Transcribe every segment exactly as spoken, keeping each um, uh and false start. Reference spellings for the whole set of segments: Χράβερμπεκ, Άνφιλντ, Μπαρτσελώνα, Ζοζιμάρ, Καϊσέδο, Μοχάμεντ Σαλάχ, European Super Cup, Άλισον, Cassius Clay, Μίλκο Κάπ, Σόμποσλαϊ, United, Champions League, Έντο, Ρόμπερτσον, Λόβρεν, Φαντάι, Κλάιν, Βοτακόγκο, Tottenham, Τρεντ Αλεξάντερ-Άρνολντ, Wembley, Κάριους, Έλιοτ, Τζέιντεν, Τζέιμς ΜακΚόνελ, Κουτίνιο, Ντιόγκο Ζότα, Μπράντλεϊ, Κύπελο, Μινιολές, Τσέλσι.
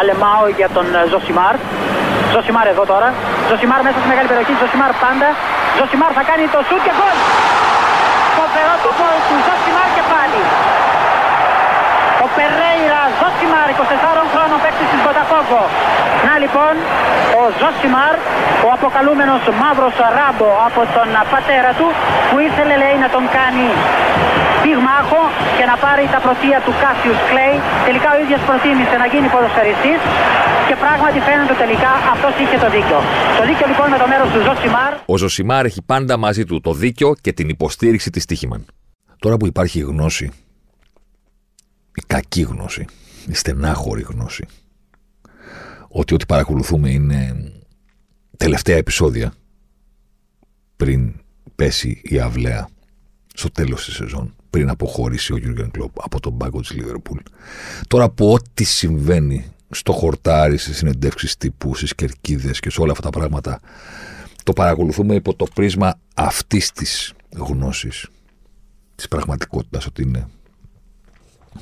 Αλεμάο για τον Ζοζιμάρ. Ζοζιμάρ εδώ τώρα. Ζοζιμάρ μέσα στη μεγάλη περιοχή. Ζοζιμάρ πάντα. Ζοζιμάρ θα κάνει το σουτ και γκολ. Φοβερό το γκολ του Ζοζιμάρ και πάλι. Ο Περέιρα Ζοζιμάρ, είκοσι τεσσάρων χρόνων παίκτης της Βοτακόγκο. Να λοιπόν, ο Ζοζιμάρ, ο αποκαλούμενος μαύρος ράμπο από τον πατέρα του, που ήθελε λέει να τον κάνει πυγμάχο και να πάρει τα πρωτεία του Cassius Clay. Τελικά ο ίδιος προτίμησε να γίνει ποδοσφαιριστής και πράγματι φαίνεται τελικά αυτός είχε το δίκιο. Το δίκιο λοιπόν με το μέρος του Ζοζιμάρ. Ο Ζοζιμάρ έχει πάντα μαζί του το δίκιο και την υποστήριξη της Τύχημαν. Τώρα που υπάρχει γνώση, η κακή γνώση, η στενάχωρη γνώση, ότι ό,τι παρακολουθούμε είναι τελευταία επεισόδια πριν πέσει η αυλαία στο τέλος της σεζόν, πριν αποχωρήσει ο Γιούργκεν Κλοπ από τον πάγκο της Λίβερπουλ. Τώρα που ό,τι συμβαίνει στο χορτάρι, στις συνεντεύξεις τύπου, στις κερκίδες και σε όλα αυτά τα πράγματα, το παρακολουθούμε υπό το πρίσμα αυτής της γνώσης, της πραγματικότητας, ότι είναι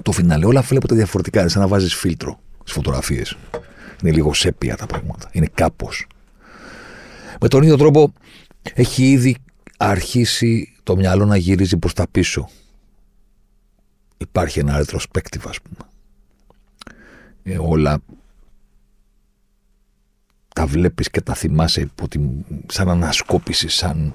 το φινάλε. Όλα βλέπονται διαφορετικά. Είναι σαν να βάζεις φίλτρο στις φωτογραφίες. Είναι λίγο σέπια τα πράγματα. Είναι κάπως. Με τον ίδιο τρόπο έχει ήδη αρχίσει το μυαλό να γυρίζει προς τα πίσω. Υπάρχει ένα retrospective, ας πούμε. Ε, όλα τα βλέπεις και τα θυμάσαι υπό τη, σαν ανασκόπηση, σαν...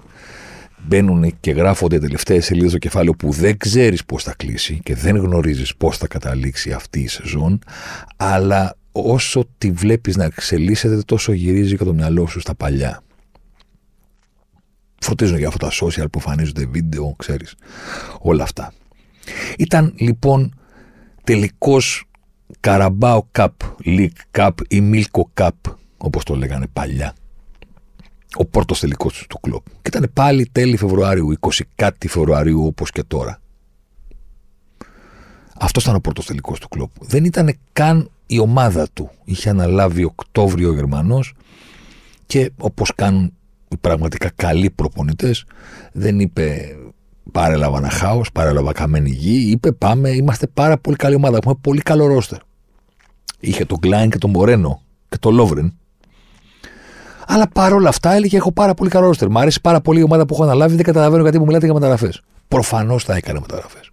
Μπαίνουν και γράφονται τελευταίες σελίδες στο κεφάλαιο που δεν ξέρεις πώς θα κλείσει και δεν γνωρίζεις πώς θα καταλήξει αυτή η σεζόν, αλλά όσο τη βλέπεις να εξελίσσεται, τόσο γυρίζει και το μυαλό σου στα παλιά. Φροντίζουν για αυτά τα social που εμφανίζονται βίντεο, ξέρεις, όλα αυτά. Ήταν λοιπόν τελικός Καραμπάο Κάπ, Λιγκ Κάπ ή Μίλκο Κάπ, όπως το λέγανε παλιά. Ο πρώτος τελικός του Κλοπ. Και ήταν πάλι τέλη Φεβρουαρίου, είκοσι κάτι Φεβρουαρίου, όπως και τώρα. Αυτός ήταν ο πρώτος τελικός του Κλοπ. Δεν ήταν καν η ομάδα του. Είχε αναλάβει Οκτώβριο ο Γερμανός και όπως κάνουν οι πραγματικά καλοί προπονητές, δεν είπε παρέλαβα ένα χάος, παρέλαβα καμένη γη. Είπε πάμε, είμαστε πάρα πολύ καλή ομάδα. Έχουμε πολύ καλό ρόστερ. Είχε τον Κλάιν και τον Μορένο και τον Λόβρεν. Αλλά παρόλα αυτά έλεγε: έχω πάρα πολύ καλό ρόστερ. Μ' αρέσει πάρα πολύ η ομάδα που έχω αναλάβει. Δεν καταλαβαίνω γιατί μου μιλάτε για μεταγραφές. Προφανώς θα έκανε μεταγραφές.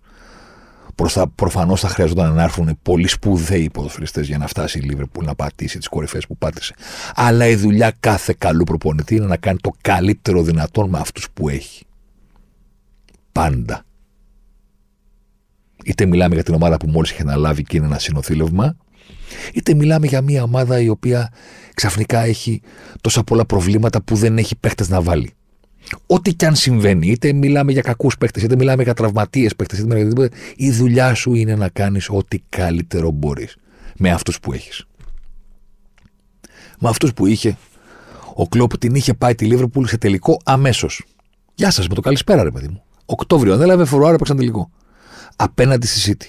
Προφανώς θα χρειαζόταν να έρθουν πολύ σπουδαίοι ποδοσφαιριστές για να φτάσει η Λίβερπουλ να πατήσει τις κορυφές που πάτησε. Αλλά η δουλειά κάθε καλού προπονητή είναι να κάνει το καλύτερο δυνατόν με αυτούς που έχει. Πάντα. Είτε μιλάμε για την ομάδα που μόλις είχε αναλάβει και είναι ένα συνοθήλευμα, είτε μιλάμε για μια ομάδα η οποία ξαφνικά έχει τόσα πολλά προβλήματα που δεν έχει παίχτες να βάλει. Ό,τι κι αν συμβαίνει, είτε μιλάμε για κακούς παίχτες, είτε μιλάμε για τραυματίες παίχτες, είτε μιλάμε για οτιδήποτε, η δουλειά σου είναι να κάνεις ό,τι καλύτερο μπορείς με αυτούς που έχεις. Με αυτούς που είχε, ο Κλοπ την είχε πάει τη Λίβερπουλ σε τελικό αμέσως. Γεια σας, με το καλησπέρα, ρε παιδί μου. Οκτώβριο, δεν έλαβε Φεβρουάριο, έπαιξαν τελικό. Απέναντι στη Σίτι.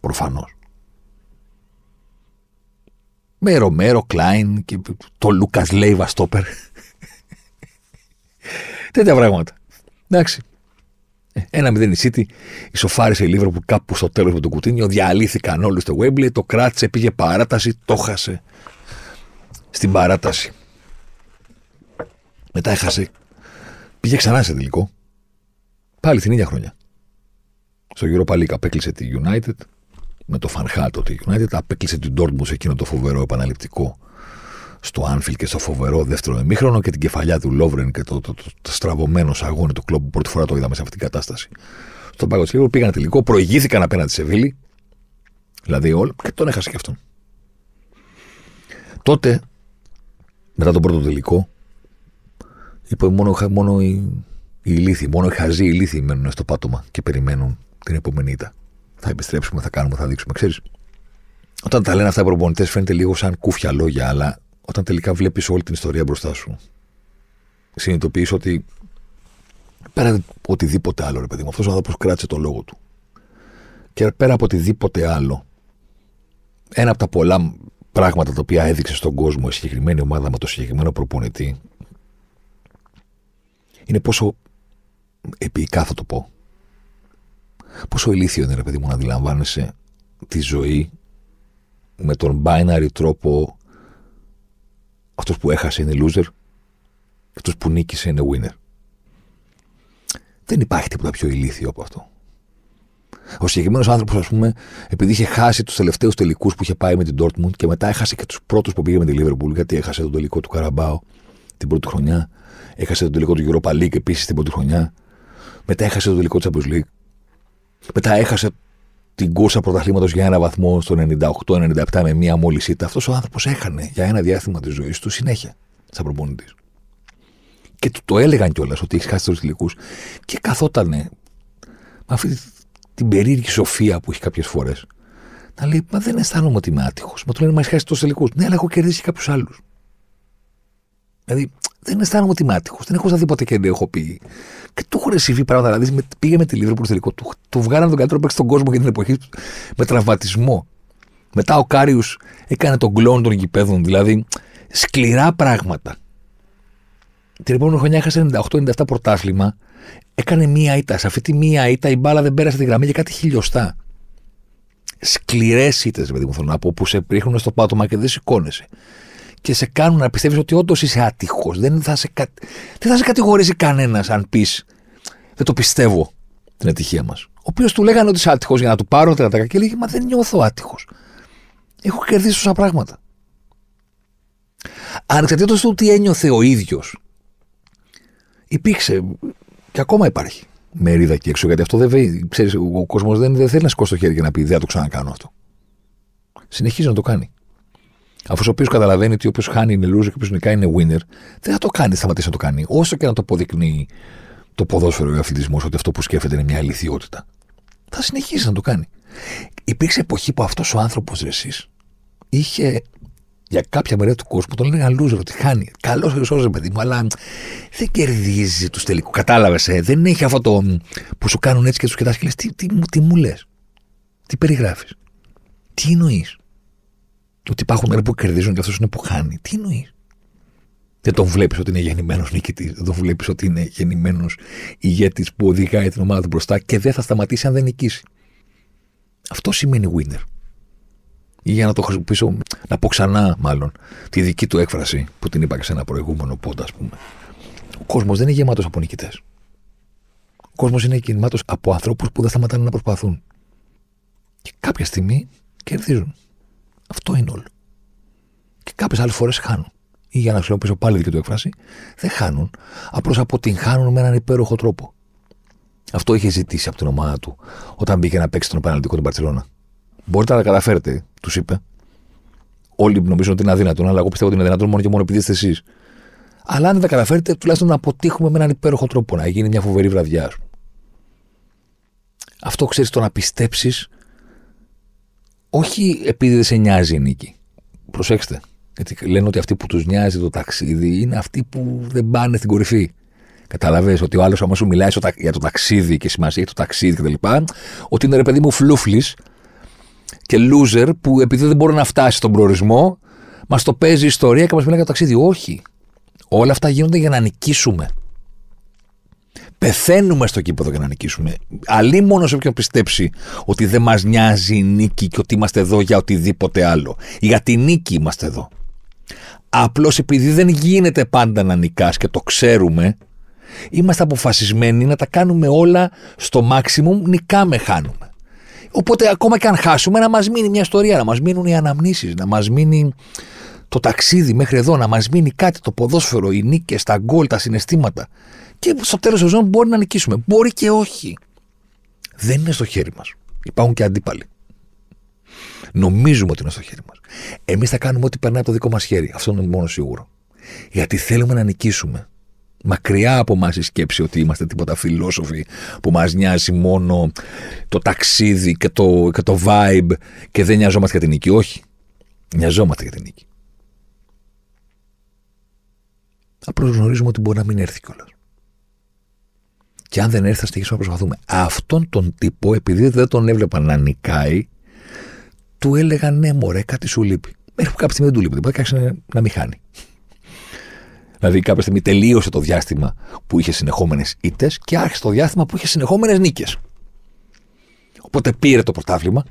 Προφανώς. Με Ρομέρο, Κλάιν και το Λούκας Λέιβα στόπερ. Τέτοια πράγματα. Εντάξει. Ένα μηδέν η Σίτι, ισοφάρισε η Λίβερπουλ κάπου στο τέλος με τον Κουτίνιο, διαλύθηκαν όλοι στο Wembley, το κράτησε, πήγε παράταση, το χάσε. Στην παράταση. Μετά έχασε. Πήγε ξανά σε τελικό. Πάλι την ίδια χρονιά. Στο Europa League απέκλεισε τη United. Με το φανχάτο τη United, απέκλεισε την Dortmund σε εκείνο το φοβερό επαναληπτικό στο Anfield και στο φοβερό δεύτερο ημίχρονο και την κεφαλιά του Λόβρεν και το, το, το, το στραβωμένο σαγόνι του Κλοπ που πρώτη φορά το είδαμε σε αυτήν την κατάσταση. Στον πάγκο της Λίβερπουλ πήγαν τελικό, προηγήθηκαν απέναντι σε Σεβίλη, δηλαδή όλ, και τον έχασε και αυτόν. Τότε, μετά τον πρώτο τελικό, είπε μόνο, μόνο οι, οι λύθοι, μόνο οι χαζοί οι λύθοι μένουν στο πάτωμα και περιμένουν την επόμενη ήττα. Θα επιστρέψουμε, θα κάνουμε, θα δείξουμε. Ξέρεις, όταν τα λένε αυτά οι προπονητές φαίνεται λίγο σαν κούφια λόγια, αλλά όταν τελικά βλέπεις όλη την ιστορία μπροστά σου, συνειδητοποιείς ότι πέρα από οτιδήποτε άλλο, ρε παιδί μου, αυτός ο άνθρωπος κράτησε το λόγο του. Και πέρα από οτιδήποτε άλλο, ένα από τα πολλά πράγματα τα οποία έδειξε στον κόσμο η συγκεκριμένη ομάδα με το συγκεκριμένο προπονητή, είναι πόσο επίοικά, θα το πω. Πόσο ηλίθιο είναι, ρε παιδί μου, να αντιλαμβάνεσαι τη ζωή με τον binary τρόπο αυτός που έχασε είναι loser και αυτός που νίκησε είναι winner. Δεν υπάρχει τίποτα πιο ηλίθιο από αυτό. Ο συγκεκριμένος άνθρωπος, ας πούμε, επειδή είχε χάσει τους τελευταίους τελικούς που είχε πάει με την Dortmund και μετά έχασε και τους πρώτους που πήγε με τη Liverpool, γιατί έχασε τον τελικό του Καραμπάο την πρώτη χρονιά, έχασε τον τελικό του Europa League επίσης την πρώτη χρονιά, μετά έχασε τον τελικό του Champions League, μετά έχασε την κούρσα πρωταθλήματος για ένα βαθμό στο ενενήντα οκτώ ενενήντα επτά με μία μόλις ήττα. Αυτός ο άνθρωπος έχανε για ένα διάστημα της ζωής του συνέχεια σαν προπονητής. Και του το έλεγαν κιόλας ότι έχει χάσει τους τελικούς. Και καθότανε με αυτή την περίεργη σοφία που έχει κάποιες φορές να λέει: μα δεν αισθάνομαι ότι είμαι άτυχος. Μα του λένε: μα έχει χάσει τους τελικούς. Ναι, αλλά έχω κερδίσει κάποιους άλλους. Δηλαδή δεν αισθάνομαι ότι είμαι άτυχος. Δεν έχω δει ποτέ και δεν έχω πει. Και του έχουν συμβεί πράγματα. Δηλαδή πήγε με τη Λίβερπουλ στο τελικό. Του, του βγάλανε τον καλύτερο παίκτη στον κόσμο για την εποχή του με τραυματισμό. Μετά ο Κάριους έκανε τον κλόουν των γηπέδων. Δηλαδή σκληρά πράγματα. Την επόμενη χρονιά έχασε ενενήντα οκτώ ενενήντα επτά πρωτάθλημα. Έκανε μία ήττα. Σε αυτή τη μία ήττα η μπάλα δεν πέρασε τη γραμμή για κάτι χιλιοστά. Σκληρές ήττες, παιδί μου, θέλω να πω, που σε ρίχνουν στο πάτωμα και δεν σηκώνεσαι. Και σε κάνουν να πιστεύεις ότι όντως είσαι άτυχος. Δεν θα σε, κα... δεν θα σε κατηγορήσει κανένας αν πεις: δεν το πιστεύω την ατυχία μας. Ο οποίος του λέγανε ότι είσαι άτυχος για να του πάρουν τα κακή, λέγει: μα δεν νιώθω άτυχος. Έχω κερδίσει τόσα πράγματα. Ανεξαρτήτως του τι ένιωθε ο ίδιος, υπήρξε και ακόμα υπάρχει μερίδα εκεί έξω. Γιατί αυτό δεν βέει. Ξέρεις, ο κόσμος δεν, δεν θέλει να σηκώσει το χέρι και να πει: δεν θα το ξανακάνω αυτό. Συνεχίζει να το κάνει. Αφού ο οποίος καταλαβαίνει ότι όποιος χάνει είναι loser και όποιος νικάει είναι winner, δεν θα το κάνει, θα σταματήσει να το κάνει. Όσο και να το αποδεικνύει το ποδόσφαιρο ή ο αθλητισμός ότι αυτό που σκέφτεται είναι μια αληθιότητα, θα συνεχίσει να το κάνει. Υπήρξε εποχή που αυτός ο άνθρωπος, ρε εσείς, είχε για κάποια μερίδα του κόσμου, τον έλεγαν loser, ότι χάνει. Καλός χρυσός, παιδί μου, αλλά δεν κερδίζει τους τελικούς. Κατάλαβες, ε? Δεν έχει αυτό το που σου κάνουν έτσι και τους κοιτάς και λες: τι, τι, τι, τι μου λες, τι περιγράφεις, τι εννοείς. Ότι υπάρχουν μέρες που κερδίζουν και αυτός είναι που χάνει. Τι εννοείς? Δεν τον βλέπεις ότι είναι γεννημένος νικητής. Δεν τον βλέπεις ότι είναι γεννημένος ηγέτης που οδηγάει την ομάδα του μπροστά και δεν θα σταματήσει αν δεν νικήσει. Αυτό σημαίνει winner. Ή για να το χρησιμοποιήσω, να πω ξανά μάλλον τη δική του έκφραση που την είπα και σε ένα προηγούμενο πόντα, ας πούμε. Ο κόσμος δεν είναι γεμάτος από νικητές. Ο κόσμος είναι γεμάτος από ανθρώπους που δεν σταματάνε να προσπαθούν. Και κάποια στιγμή κερδίζουν. Αυτό είναι όλο. Και κάποιες άλλες φορές χάνουν. Ή για να χρησιμοποιήσω πάλι δική του έκφραση, δεν χάνουν. Απλώς αποτυγχάνουν με έναν υπέροχο τρόπο. Αυτό είχε ζητήσει από την ομάδα του όταν μπήκε να παίξει τον επαναληπτικό του Μπαρτσελώνα. Μπορείτε να τα καταφέρετε, τους είπε. Όλοι νομίζουν ότι είναι αδύνατον, αλλά εγώ πιστεύω ότι είναι δυνατόν μόνο και μόνο επειδή είστε εσείς. Αλλά αν δεν τα καταφέρετε, τουλάχιστον να αποτύχουμε με έναν υπέροχο τρόπο, να γίνει μια φοβερή βραδιά. Αυτό, ξέρεις, το να πιστέψεις. Όχι επειδή δεν σε νοιάζει η νίκη. Προσέξτε. Γιατί λένε ότι αυτοί που τους νοιάζει το ταξίδι είναι αυτοί που δεν πάνε στην κορυφή. Καταλαβαίνεις ότι ο άλλος, άμα σου μιλάει για το ταξίδι και σημασία έχει το ταξίδι κτλ., ότι είναι, ρε παιδί μου, φλούφλης και loser που επειδή δεν μπορεί να φτάσει στον προορισμό, μας το παίζει η ιστορία και μας μιλάει για το ταξίδι. Όχι. Όλα αυτά γίνονται για να νικήσουμε. Πεθαίνουμε στο κήπεδο για να νικήσουμε. Αλίμονος όποιον πιστέψει ότι δεν μας νοιάζει η νίκη και ότι είμαστε εδώ για οτιδήποτε άλλο. Για τη νίκη είμαστε εδώ. Απλώς επειδή δεν γίνεται πάντα να νικάς και το ξέρουμε, είμαστε αποφασισμένοι να τα κάνουμε όλα στο maximum, νικάμε, χάνουμε. Οπότε ακόμα και αν χάσουμε, να μας μείνει μια ιστορία, να μας μείνουν οι αναμνήσεις, να μας μείνει το ταξίδι μέχρι εδώ, να μας μείνει κάτι, το ποδόσφαιρο, οι νίκες, τα γκολ, τα συναισθήματα. Και στο τέλος της σεζόν μπορεί να νικήσουμε. Μπορεί και όχι. Δεν είναι στο χέρι μας. Υπάρχουν και αντίπαλοι. Νομίζουμε ότι είναι στο χέρι μας. Εμείς θα κάνουμε ό,τι περνάει από το δικό μας χέρι. Αυτό είναι μόνο σίγουρο. Γιατί θέλουμε να νικήσουμε. Μακριά από μας η σκέψη ότι είμαστε τίποτα φιλόσοφοι που μας νοιάζει μόνο το ταξίδι και το, και το vibe και δεν νοιαζόμαστε για την νίκη. Όχι. Νοιαζόμαστε για την νίκη. Απλώς γνωρίζουμε ότι μπορεί να μην έρθει κιόλας. Και αν δεν έρθει, θα στοιχήσουμε να προσπαθούμε. Αυτόν τον τύπο, επειδή δεν τον έβλεπαν να νικάει, του έλεγαν: ναι, μωρέ, κάτι σου λείπει. Μέχρι που κάποια στιγμή δεν του λείπει. Μπορεί να κάνει να μην χάνει. Δηλαδή, κάποια στιγμή τελείωσε το διάστημα που είχε συνεχόμενες ήττες και άρχισε το διάστημα που είχε συνεχόμενες νίκες. Οπότε πήρε το πρωτάθλημα.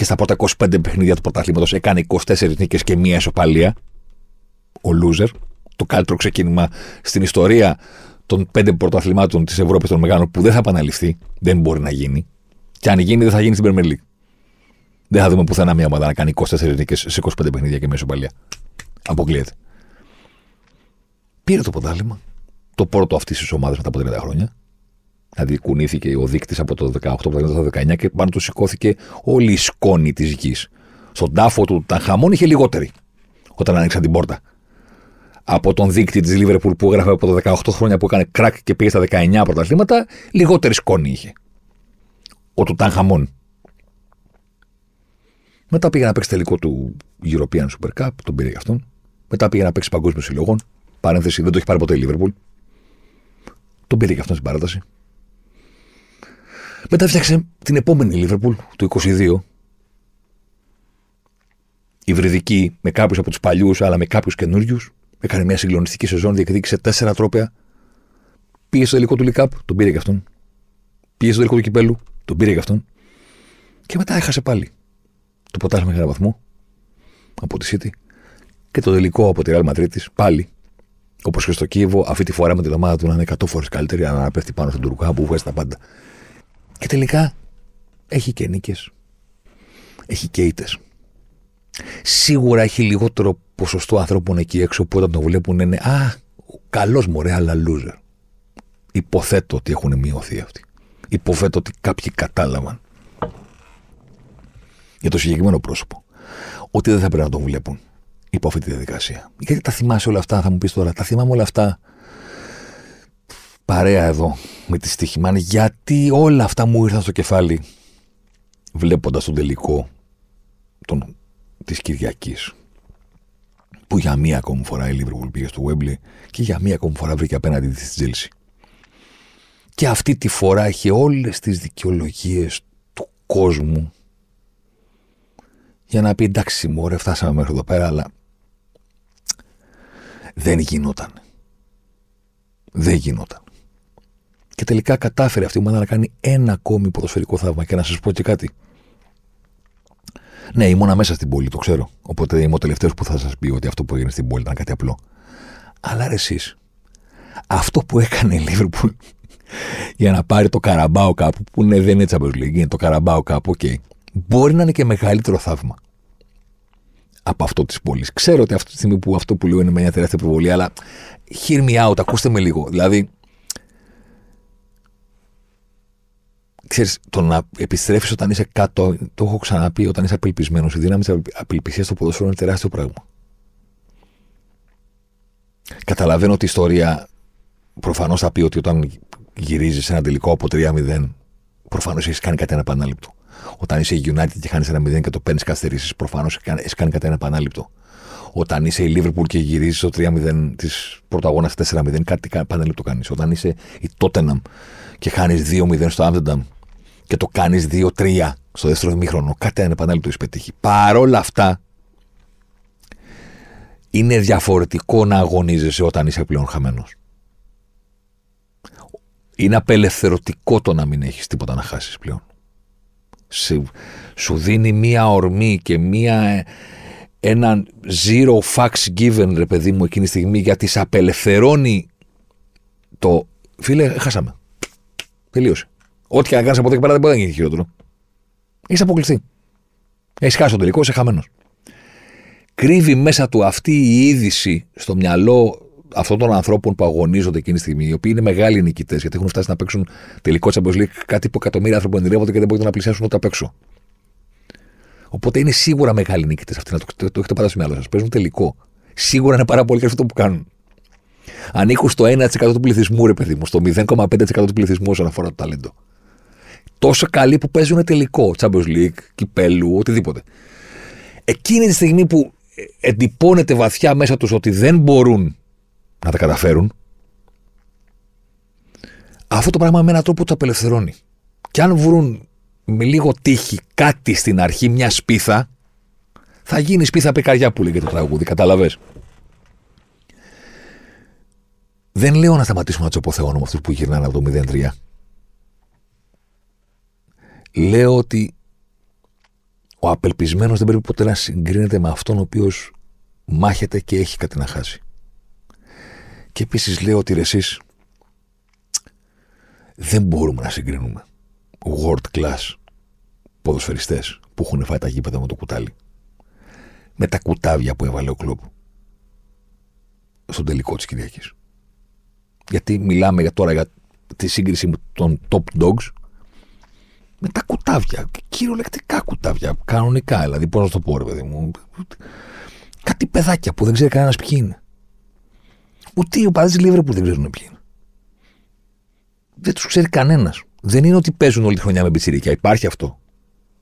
και στα πρώτα είκοσι πέντε παιχνίδια του πρωταθλήματος έκανε είκοσι τέσσερις νίκες και μία ισοπαλία. Ο loser, το καλύτερο ξεκίνημα στην ιστορία των πέντε πρωταθλημάτων της Ευρώπης των Μεγάλων, που δεν θα επαναληφθεί, δεν μπορεί να γίνει. Και αν γίνει, δεν θα γίνει στην Premier League. Δεν θα δούμε πουθενά μία ομάδα να κάνει είκοσι τέσσερις νίκες σε είκοσι πέντε παιχνίδια και μία ισοπαλία. Αποκλείεται. Πήρε το πρωτάθλημα, το πρώτο αυτής της ομάδας μετά από τριάντα χρόνια. Δηλαδή, κουνήθηκε ο δείκτης από το δεκαοκτώ, από το δεκαεννιά και πάνω του σηκώθηκε όλη η σκόνη της γης. Στον τάφο του Ταγχαμών είχε λιγότερη όταν άνοιξαν την πόρτα. Από τον δείκτη της Λίβερπουλ που έγραφε από τα δεκαοκτώ χρόνια που έκανε κρακ και πήγε στα δεκαεννιά πρωταθλήματα, λιγότερη σκόνη είχε. Ο του Ταγχαμών. Μετά πήγε να παίξει τελικό του European Super Cup, τον πήρε γι' αυτόν. Μετά πήγε να παίξει παγκόσμιο συλλόγων. Παρένθεση, δεν το έχει πάρει ποτέ η Λίβερπουλ. Τον πήρε γι' αυτόν στην παράταση. Μετά φτιάξε την επόμενη Λίβερπουλ του είκοσι δύο. Υβριδική με κάποιους από τους παλιούς, αλλά με κάποιους καινούριους. Έκανε μια συγκλονιστική σεζόν, διεκδίκησε τέσσερα τρόπαια. Πήγε στο τελικό του Λιγκ Κάπ, τον πήρε γι' αυτόν. Πήγε στο τελικό του Κυπέλου, τον πήρε γι' αυτόν. Και μετά έχασε πάλι το πρωτάθλημα για ένα βαθμό από τη Σίτι και το τελικό από τη Ρεάλ Μαδρίτης πάλι. Όπως και στο Κίεβο, αυτή τη φορά με την ομάδα του να είναι εκατό φορές καλύτερη, αλλά να πέφτει πάνω στον Τουρκά που βγάζει τα πάντα. Και τελικά έχει και νίκες. Έχει και ήττες. Σίγουρα έχει λιγότερο ποσοστό ανθρώπων εκεί έξω που όταν το βλέπουν είναι «Α, καλός μωρέ, αλλά loser». Υποθέτω ότι έχουν μειωθεί αυτοί. Υποθέτω ότι κάποιοι κατάλαβαν για το συγκεκριμένο πρόσωπο ότι δεν θα πρέπει να τον βλέπουν υπό αυτή τη διαδικασία. Γιατί τα θυμάσαι όλα αυτά, θα μου πεις τώρα, τα θυμάμαι όλα αυτά. Παρέα εδώ με τη στοίχημαν, γιατί όλα αυτά μου ήρθαν στο κεφάλι βλέποντας τον τελικό τον, της Κυριακής, που για μία ακόμη φορά η Λίβερπουλ πήγε στο Wembley και για μία ακόμη φορά βρήκε απέναντι της Τσέλσι. Και αυτή τη φορά είχε όλες τις δικαιολογίες του κόσμου για να πει εντάξει μωρέ, φτάσαμε μέχρι εδώ πέρα, αλλά δεν γινόταν. Δεν γινόταν. Και τελικά κατάφερε αυτή η ομάδα να κάνει ένα ακόμη ποδοσφαιρικό θαύμα. Και να σας πω και κάτι. Ναι, ήμουνα μέσα στην πόλη, το ξέρω. Οπότε είμαι ο τελευταίος που θα σας πει ότι αυτό που έγινε στην πόλη ήταν κάτι απλό. Αλλά ρε εσείς, αυτό που έκανε η Λίβερπουλ για να πάρει το Καραμπάο Κάπ, που ναι, δεν είναι Champions League, είναι το Καραμπάο Κάπ, οκ. Okay, μπορεί να είναι και μεγαλύτερο θαύμα από αυτό της πόλης. Ξέρω ότι αυτή τη στιγμή που αυτό που λέω είναι με μια τεράστια προβολή, αλλά hear me out, ακούστε με λίγο. Δηλαδή, ξέρεις, το να επιστρέφεις όταν είσαι κάτω, το έχω ξαναπεί, όταν είσαι απελπισμένος, η δύναμη της απελπισίας στο ποδόσφαιρο είναι τεράστιο πράγμα. Καταλαβαίνω ότι η ιστορία προφανώς θα πει ότι όταν γυρίζεις ένα τελικό από τρία μηδέν, προφανώς έχεις κάνει κάτι αναπανάληπτο. Όταν είσαι η United και χάνεις ένα μηδέν και το παίρνεις καθυστερήσεις, προφανώς έχεις κάνει κάτι επανάληπτο. Όταν είσαι η Liverpool και γυρίζεις το τρία μηδέν της πρωταγώνας τέσσερα μηδέν, κάτι επανάληπτο κάνεις. Όταν είσαι η Tottenham και χάνεις δύο μηδέν στο Άμστερνταμ και το κάνεις δύο τρία στο δεύτερο ημίχρονο, κάτι επανάληπτο έχεις πετύχει. Παρ' όλα αυτά, είναι διαφορετικό να αγωνίζεσαι όταν είσαι πλέον χαμένος. Είναι απελευθερωτικό το να μην έχεις τίποτα να χάσεις πλέον. Σου δίνει μία ορμή και μία, ένα zero facts given, ρε παιδί μου, εκείνη τη στιγμή, γιατί σε απελευθερώνει το φίλε, χάσαμε. Τελείωσε. Ό,τι και να κάνεις από εδώ και πέρα δεν μπορεί να γίνει χειρότερο. Έχεις αποκλειστεί. Έχεις χάσει τον τελικό, είσαι χαμένος. Κρύβει μέσα του αυτή η είδηση στο μυαλό αυτών των ανθρώπων που αγωνίζονται εκείνη τη στιγμή, οι οποίοι είναι μεγάλοι νικητές, γιατί έχουν φτάσει να παίξουν τελικό Champions League, κάτι που εκατομμύρια άνθρωποι ενδυνεύονται και δεν μπορούν να πλησιάσουν ούτε απ' έξω. Οπότε είναι σίγουρα μεγάλοι νικητές αυτοί, να το, το, το έχετε πάντα στο μυαλό σας. Παίζουν τελικό. Σίγουρα είναι πάρα πολύ και αυτό που κάνουν. Ανήκουν στο ένα τοις εκατό του πληθυσμού, ρε παιδί μου, στο μηδέν κόμμα πέντε τοις εκατό του πληθυσμού όσον αφορά το ταλέντο. Τόσο καλοί που παίζουν τελικό Champions League, κυπέλου, οτιδήποτε. Εκείνη τη στιγμή που εντυπώνεται βαθιά μέσα τους ότι δεν μπορούν να τα καταφέρουν, αυτό το πράγμα με έναν τρόπο τους απελευθερώνει. Και αν βρουν με λίγο τύχη κάτι στην αρχή, μια σπίθα, θα γίνει σπίθα πικαριά που λέγεται το τραγούδι, καταλαβες. Δεν λέω να σταματήσουμε να τους αποθεώνουμε αυτούς που γυρνάνε από το μηδέν τρία. Λέω ότι ο απελπισμένος δεν πρέπει ποτέ να συγκρίνεται με αυτόν ο οποίος μάχεται και έχει κάτι να χάσει. Και επίσης λέω ότι εσείς δεν μπορούμε να συγκρίνουμε world class ποδοσφαιριστές που έχουν φάει τα γήπεδα με το κουτάλι με τα κουτάβια που έβαλε ο Κλοπ στον τελικό της Κυριακής. Γιατί μιλάμε για τώρα για τη σύγκριση με των top dogs με τα κουτάβια, κυριολεκτικά κουτάβια, κανονικά, δηλαδή πώς να το πω ρε παιδί μου, κάτι παιδάκια που δεν ξέρει κανένας ποιοι είναι. Ούτε οι οπαδοί της Λίβερπουλ δεν ξέρουν ποιοι είναι. Δεν τους ξέρει κανένας. Δεν είναι ότι παίζουν όλη τη χρονιά με μπιτσιρίκια. Υπάρχει αυτό.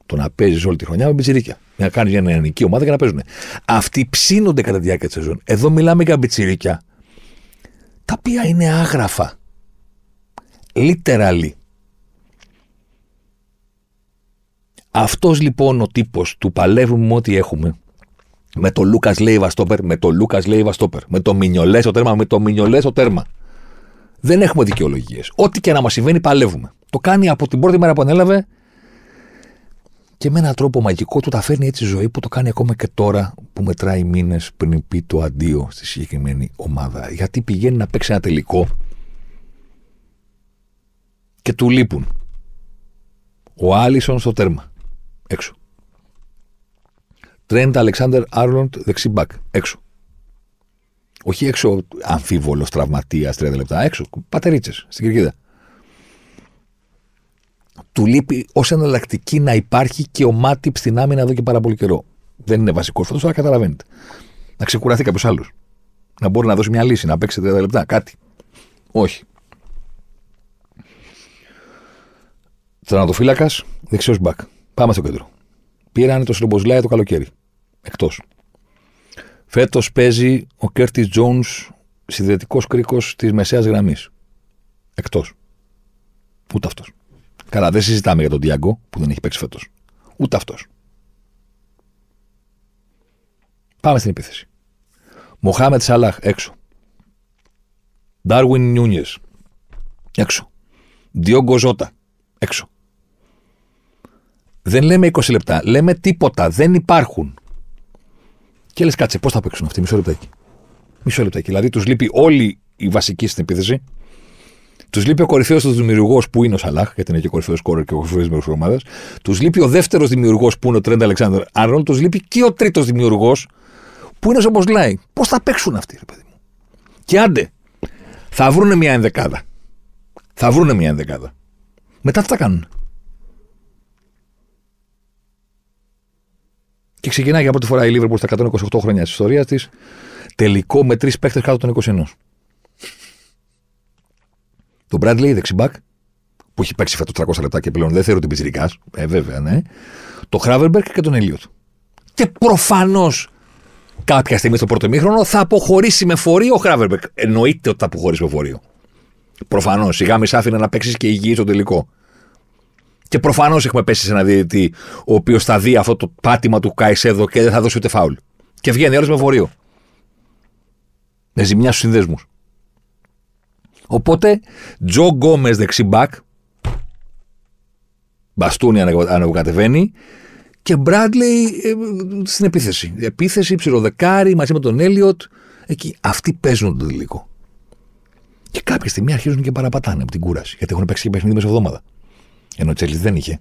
Το να παίζεις όλη τη χρονιά με μπιτσιρίκια. Να κάνεις μια νεανική ομάδα και να παίζουν. Αυτοί ψήνονται κατά τη διάρκεια της σεζόν. Εδώ μιλάμε για μπιτσιρίκια τα οποία είναι άγραφα. Literally. Αυτός λοιπόν ο τύπος του παλεύουμε με ό,τι έχουμε. Με το Λούκας λέει Βαστόπερ, με το Λούκας λέει Βαστόπερ, με το Μινιολές το τέρμα, με το Μινιολές το τέρμα. Δεν έχουμε δικαιολογίες. Ό,τι και να μας συμβαίνει, παλεύουμε. Το κάνει από την πρώτη μέρα που ανέλαβε και με έναν τρόπο μαγικό του τα φέρνει έτσι ζωή που το κάνει ακόμα και τώρα που μετράει μήνες πριν πει το αντίο στη συγκεκριμένη ομάδα. Γιατί πηγαίνει να παίξει ένα τελικό και του λείπουν. Ο Άλισον στο τέρμα. Έξω. Τρεντ Αλεξάντερ-Άρνολντ δεξιμπακ. Έξω. Όχι έξω αμφίβολος τραυματίας τριάντα λεπτά. Έξω. Πατερίτσες στην κερκίδα. Του λείπει ως εναλλακτική να υπάρχει και ο Μάτιπ στην άμυνα εδώ και πάρα πολύ καιρό. Δεν είναι βασικός φωτός, αλλά καταλαβαίνετε. Να ξεκουραθεί κάποιος άλλος. Να μπορεί να δώσει μια λύση, να παίξει τριάντα λεπτά. Κάτι. Όχι. Τερματοφύλακας, δεξιός μπακ. Πάμε στο κέντρο. Πήραν το Σρομποζλάι το καλοκαίρι. Εκτός. Φέτος παίζει ο Κέρτις Τζόουνς, σιδηρετικός κρίκος της μεσαίας γραμμής. Εκτός. Ούτε αυτός. Καλά, δεν συζητάμε για τον Ντιόγκο που δεν έχει παίξει φέτος. Ούτε αυτός. Πάμε στην επίθεση. Μοχάμεντ Σαλάχ, έξω. Ντάρουιν Νιούνιες, έξω. Ντιόγκο Ζότα, έξω. Δεν λέμε είκοσι λεπτά, λέμε τίποτα, δεν υπάρχουν. Και λες κάτσε, πώς θα παίξουν αυτοί, μισό λεπτάκι. Μισό λεπτάκι, δηλαδή τους λείπει όλοι οι βασικοί στην επίθεση. Τους λείπει ο κορυφαίος του δημιουργός που είναι ο Σαλάχ, γιατί είναι και ο κορυφαίος σκόρερ και ο κορυφαίος μέλος της ομάδας. Τους λείπει ο δεύτερος δημιουργός που είναι ο Τρεντ Αλεξάντερ-Άρνολντ. Τους λείπει και ο τρίτος δημιουργός που είναι ο Σόμποσλαϊ. Πώς θα παίξουν αυτοί, ρε παιδί μου. Και άντε, θα βρούνε μια ενδεκάδα. Θα βρούνε μια ενδεκάδα. Μετά τι θα κάνουν. Και ξεκινάει για πρώτη φορά η Λίβερπουλ στα εκατόν είκοσι οκτώ χρόνια της ιστορίας της τελικό με τρεις παίχτες κάτω των είκοσι ένα. Τον Μπράντλεϊ, δεξιμπακ, που έχει παίξει φέτος τριακόσια λεπτά και πλέον δεν θεωρεί ότι πιτσιρικάς. Ε, βέβαια, ναι. Το Χράβερμπεκ και τον Έλιοτ. Και προφανώς κάποια στιγμή στο πρώτο ημίχρονο θα αποχωρήσει με φορείο ο Χράβερμπεκ. Εννοείται ότι θα αποχωρήσει με φορείο. Προφανώς. Σιγά μη σ' άφηνε να παίξει και υγιή στο τελικό. Και προφανώς έχουμε πέσει σε έναν διαιτητή ο οποίος θα δει αυτό το πάτημα του Καϊσέδο και δεν θα δώσει ούτε φάουλ. Και βγαίνει όλος με βορείο. Με ζημιά στους συνδέσμους. Οπότε, Τζο Γκόμες δεξιμπακ, μπαστούνι ανεβοκατεβαίνει, και Μπράντλεϊ ε, στην επίθεση. Επίθεση, ψιλοδεκάρι, μαζί με τον Έλιοτ. Εκεί. Αυτοί παίζουν το τελικό. Και κάποια στιγμή αρχίζουν και παραπατάνε από την κούραση. Γιατί έχουν παίξει και παιχνίδι μέσα εβδομάδα. Ενώ ο Τσέλσι δεν είχε.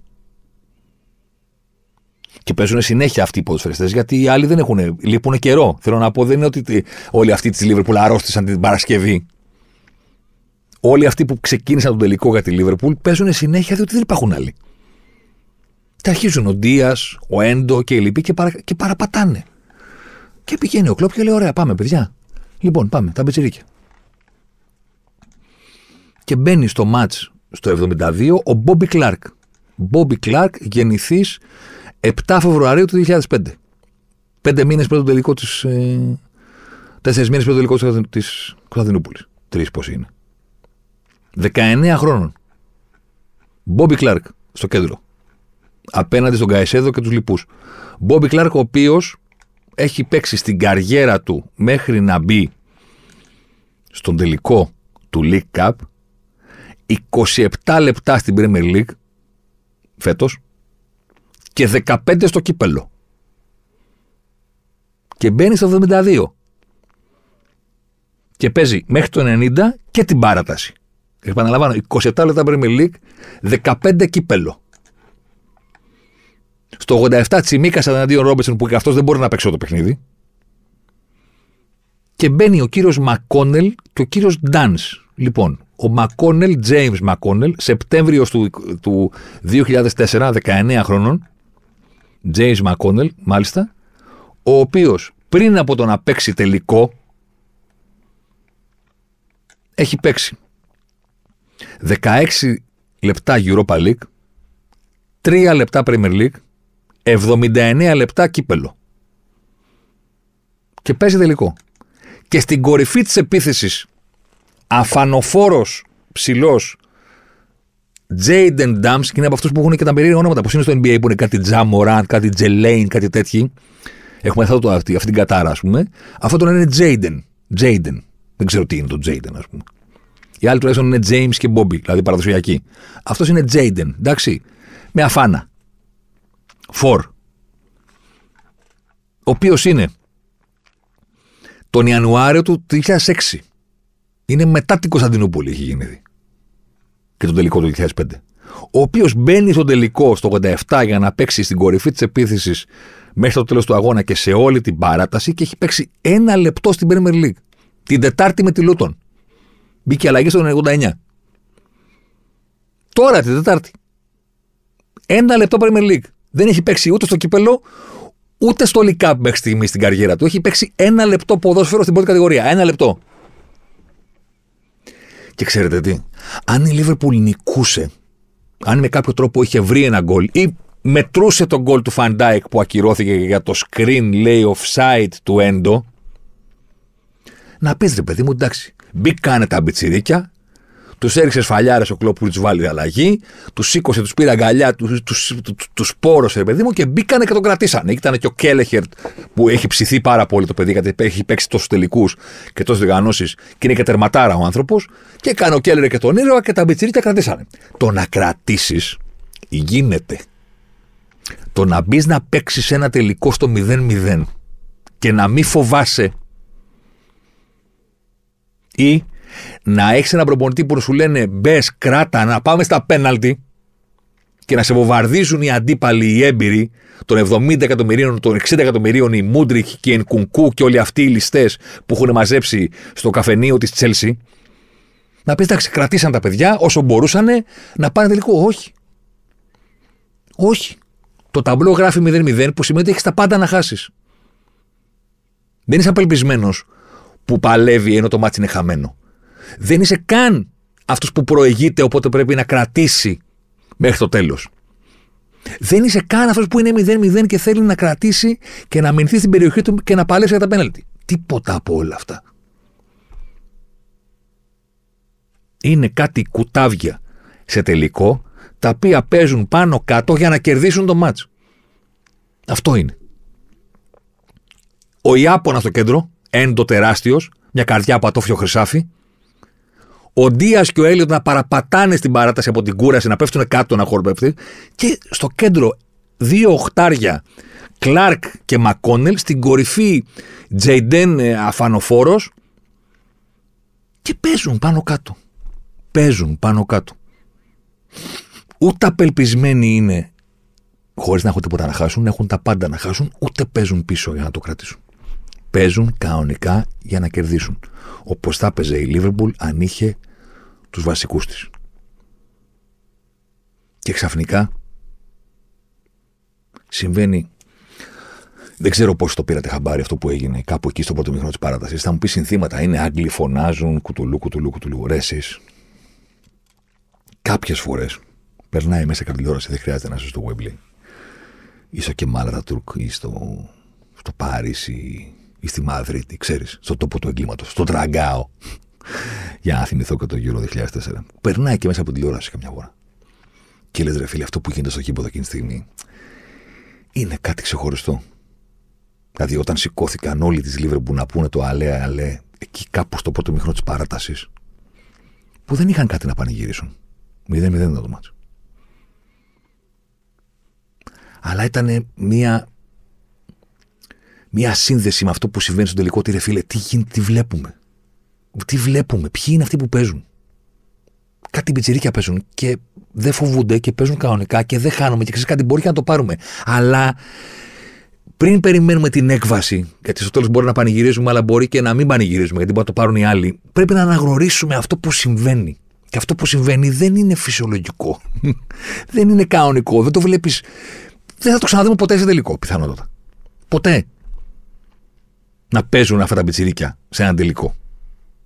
Και παίζουν συνέχεια αυτοί οι ποδοσφαιριστές, γιατί οι άλλοι δεν έχουν. Λείπουν καιρό. Θέλω να πω, δεν είναι ότι όλοι αυτοί τη Λίβερπουλ αρρώστησαν την Παρασκευή. Όλοι αυτοί που ξεκίνησαν τον τελικό για τη Λίβερπουλ παίζουν συνέχεια διότι δεν υπάρχουν άλλοι. Και αρχίζουν ο Ντία, ο Έντο και οι λοιποί και, παρα... και παραπατάνε. Και πηγαίνει ο Κλοπ και λέει: ωραία, πάμε, παιδιά. Λοιπόν, πάμε, τα μπιτσιρίκια. Και μπαίνει στο μάτς. Στο εβδομήντα δύο ο Μπόμπι Κλαρκ. Μπόμπι Κλαρκ, γεννηθής εφτά Φεβρουαρίου του δύο χιλιάδες πέντε. Πέντε μήνες πριν το τελικό της. Ε, Τέσσερις μήνες πριν το τελικό της Κωνσταντινούπολης. Τρεις πόσοι είναι. δεκαεννέα χρόνων. Μπόμπι Κλαρκ στο κέντρο. Απέναντι στον Καϊσέδο και τους λοιπούς. Μπόμπι Κλαρκ, ο οποίος έχει παίξει στην καριέρα του μέχρι να μπει στον τελικό του Λιγκ Κάπ. είκοσι επτά λεπτά στην Premier League φέτος και δεκαπέντε στο κύπελο. Και μπαίνει στο εβδομήντα δύο. Και παίζει μέχρι το ενενήντα και την παράταση. Επαναλαμβάνω, είκοσι επτά λεπτά Premier League, δεκαπέντε κύπελο. Στο ογδόντα επτά τσιμίκασε εναντίον Ρόμπερτσον που και αυτός δεν μπορεί να παίξει το παιχνίδι. Και μπαίνει ο κύριος ΜακΚόνελ και ο κύριος Ντάνς. Λοιπόν, ο ΜακΚόνελ, Τζέιμς ΜακΚόνελ, Σεπτέμβριος του, του δύο χιλιάδες τέσσερα, δεκαεννέα χρονών, Τζέιμς ΜακΚόνελ, μάλιστα, ο οποίος πριν από το να παίξει τελικό, έχει παίξει δεκαέξι λεπτά Europa League, τρία λεπτά Premier League, εβδομήντα εννέα λεπτά κύπελο. Και παίζει τελικό. Και στην κορυφή της επίθεσης, αφανοφόρος ψηλός Τζέιντεν Ντάμς, και είναι από αυτούς που έχουν και τα περίεργα ονόματα, που είναι στο εν μπι έι που είναι κάτι Τζαμοράν, κάτι Τζελέιν, κάτι τέτοιοι. Έχουμε αυτό, αυτή, αυτή την κατάρα, ας πούμε. Αυτό τον είναι Τζέιντεν. Τζέιντεν. Δεν ξέρω τι είναι το Τζέιντεν, ας πούμε. Οι άλλοι τουλάχιστον είναι Τζέιμς και Μπόμπι, δηλαδή παραδοσιακοί. Αυτός είναι Τζέιντεν, εντάξει. Με αφάνα. Φορ. Ο οποίος είναι τον Ιανουάριο του δύο χιλιάδες έξι. Είναι μετά την Κωνσταντινούπολη έχει γεννηθεί. Και τον τελικό του δύο χιλιάδες πέντε. Ο οποίος μπαίνει στο τελικό στο ογδόντα επτά για να παίξει στην κορυφή της επίθεσης μέχρι το τέλος του αγώνα και σε όλη την παράταση και έχει παίξει ένα λεπτό στην Premier League. Την Τετάρτη με τη Λούτον. Μπήκε αλλαγή στον ογδόντα εννέα. Τώρα την Τετάρτη. Ένα λεπτό Premier League. Δεν έχει παίξει ούτε στο κύπελο, ούτε στο Λιγκ Κάπ μέχρι στιγμή στην καριέρα του. Έχει παίξει ένα λεπτό ποδόσφαιρο στην πρώτη κατηγορία. Ένα λεπτό. Και ξέρετε τι, αν η Λίβερπουλ νικούσε, αν με κάποιο τρόπο είχε βρει ένα γκολ ή μετρούσε τον γκολ του Φαντάι που ακυρώθηκε για το screen, λέει, offside του Έντο, να πεις ρε παιδί μου, εντάξει, μπήκανε τα μπιτσιρίκια, τους έριξε σφαλιάρες ο Κλοπ που τους βάλει αλλαγή, τους σήκωσε, τους πήρε αγκαλιά, τους, τους, τους, τους πόρωσε ρε παιδί μου και μπήκανε και τον κρατήσανε. Ήταν και ο Κέλεχερτ που έχει ψηθεί πάρα πολύ το παιδί, γιατί έχει παίξει τόσους τελικούς και τόσες διοργανώσεις και είναι και τερματάρα ο άνθρωπος. Και έκανε ο Κέλερ και τον ήρωα και τα μπιτσιρίκια κρατήσανε. Το να κρατήσεις γίνεται. Το να μπει να παίξει ένα τελικό στο μηδέν μηδέν και να μην φοβάσαι ή να έχεις έναν προπονητή που σου λένε μπες, κράτα, να πάμε στα πέναλτι και να σε βομβαρδίζουν οι αντίπαλοι, οι έμπειροι των εβδομήντα εκατομμυρίων, των εξήντα εκατομμυρίων, οι Μούντρικ και οι Ενκουνκού και όλοι αυτοί οι ληστές που έχουν μαζέψει στο καφενείο της Τσέλσι. Να πεις, εντάξει, κρατήσαν τα παιδιά όσο μπορούσανε να πάνε τελικό. Όχι. Όχι. Το ταμπλό γράφει μηδέν μηδέν που σημαίνει ότι έχεις τα πάντα να χάσεις. Δεν είσαι απελπισμένος που παλεύει ενώ το μάτσι είναι χαμένο. Δεν είσαι καν αυτός που προηγείται, οπότε πρέπει να κρατήσει μέχρι το τέλος. Δεν είσαι καν αυτός που είναι μηδέν μηδέν και θέλει να κρατήσει και να μηνθεί στην περιοχή του και να παλέσει για τα πέναλτι. Τίποτα από όλα αυτά. Είναι κάτι κουτάβια σε τελικό, τα οποία παίζουν πάνω κάτω για να κερδίσουν το μάτς. Αυτό είναι. Ο Ιάπωνας στο κέντρο, Έντο τεράστιος, μια καρδιά από ατόφιο χρυσάφι. Ο Ντία και ο Έλιοτ να παραπατάνε στην παράταση από την κούραση, να πέφτουν κάτω να χορπευτεί. Και στο κέντρο δύο οχτάρια, Κλαρκ και ΜακΚόνελ, στην κορυφή Τζέιντεν αφανοφόρος. Και παίζουν πάνω κάτω. Παίζουν πάνω κάτω. Ούτε απελπισμένοι είναι, χωρίς να έχουν τίποτα να χάσουν, έχουν τα πάντα να χάσουν, ούτε παίζουν πίσω για να το κρατήσουν. Παίζουν κανονικά για να κερδίσουν. Όπως θα παίζε η Λίβερπουλ αν είχε τους βασικούς της. Και ξαφνικά συμβαίνει. Δεν ξέρω πώς το πήρατε χαμπάρι αυτό που έγινε κάπου εκεί στο πρώτο μήχρονο της παράτασης. Θα μου πει συνθήματα. Είναι Άγγλοι, φωνάζουν κουτουλού, κουτουλού, κουτουλού. Ρε εσείς. Κάποιες φορές περνάει μέσα από την τηλεόραση. Δεν χρειάζεται να είσαι στο Wembley. Είσαι και Μάλατα Τουρκ ή στο, στο Παρίσι. Ή στη Μαδρίτη, ξέρεις, στον τόπο του εγκλήματος, στον Τραγκάο. Για να θυμηθώ και το γύρο δύο χιλιάδες τέσσερα. Περνάει και μέσα από την τηλεόραση καμιά φορά. Και λες ρε φίλε, αυτό που γίνεται στο γήπεδο εκείνη τη στιγμή είναι κάτι ξεχωριστό. Δηλαδή, όταν σηκώθηκαν όλοι τη Λίβερπουλ να πούνε το αλέ, αλέ, εκεί κάπου στο πρώτο μήχρονο της παράτασης, που δεν είχαν κάτι να πανηγυρίσουν. μηδέν μηδέν ήταν το μάτσο. αλλά ήταν μια, μια σύνδεση με αυτό που συμβαίνει στον τελικό. Τι ρε φίλε, τι γίνεται, τι βλέπουμε. Τι βλέπουμε, ποιοι είναι αυτοί που παίζουν. Κάτι πιτσιρίκια παίζουν και δεν φοβούνται και παίζουν κανονικά και δεν χάνουμε. Και ξέρεις κάτι, μπορεί και να το πάρουμε. Αλλά πριν περιμένουμε την έκβαση, γιατί στο τέλος μπορεί να πανηγυρίζουμε, αλλά μπορεί και να μην πανηγυρίζουμε, γιατί μπορεί να το πάρουν οι άλλοι, πρέπει να αναγνωρίσουμε αυτό που συμβαίνει. Και αυτό που συμβαίνει δεν είναι φυσιολογικό. Δεν είναι κανονικό. Δεν το βλέπεις. Δεν θα το ξαναδούμε ποτέ σε τελικό, πιθανότατα. Ποτέ. Να παίζουν αυτά τα πιτσιρίκια σε ένα τελικό.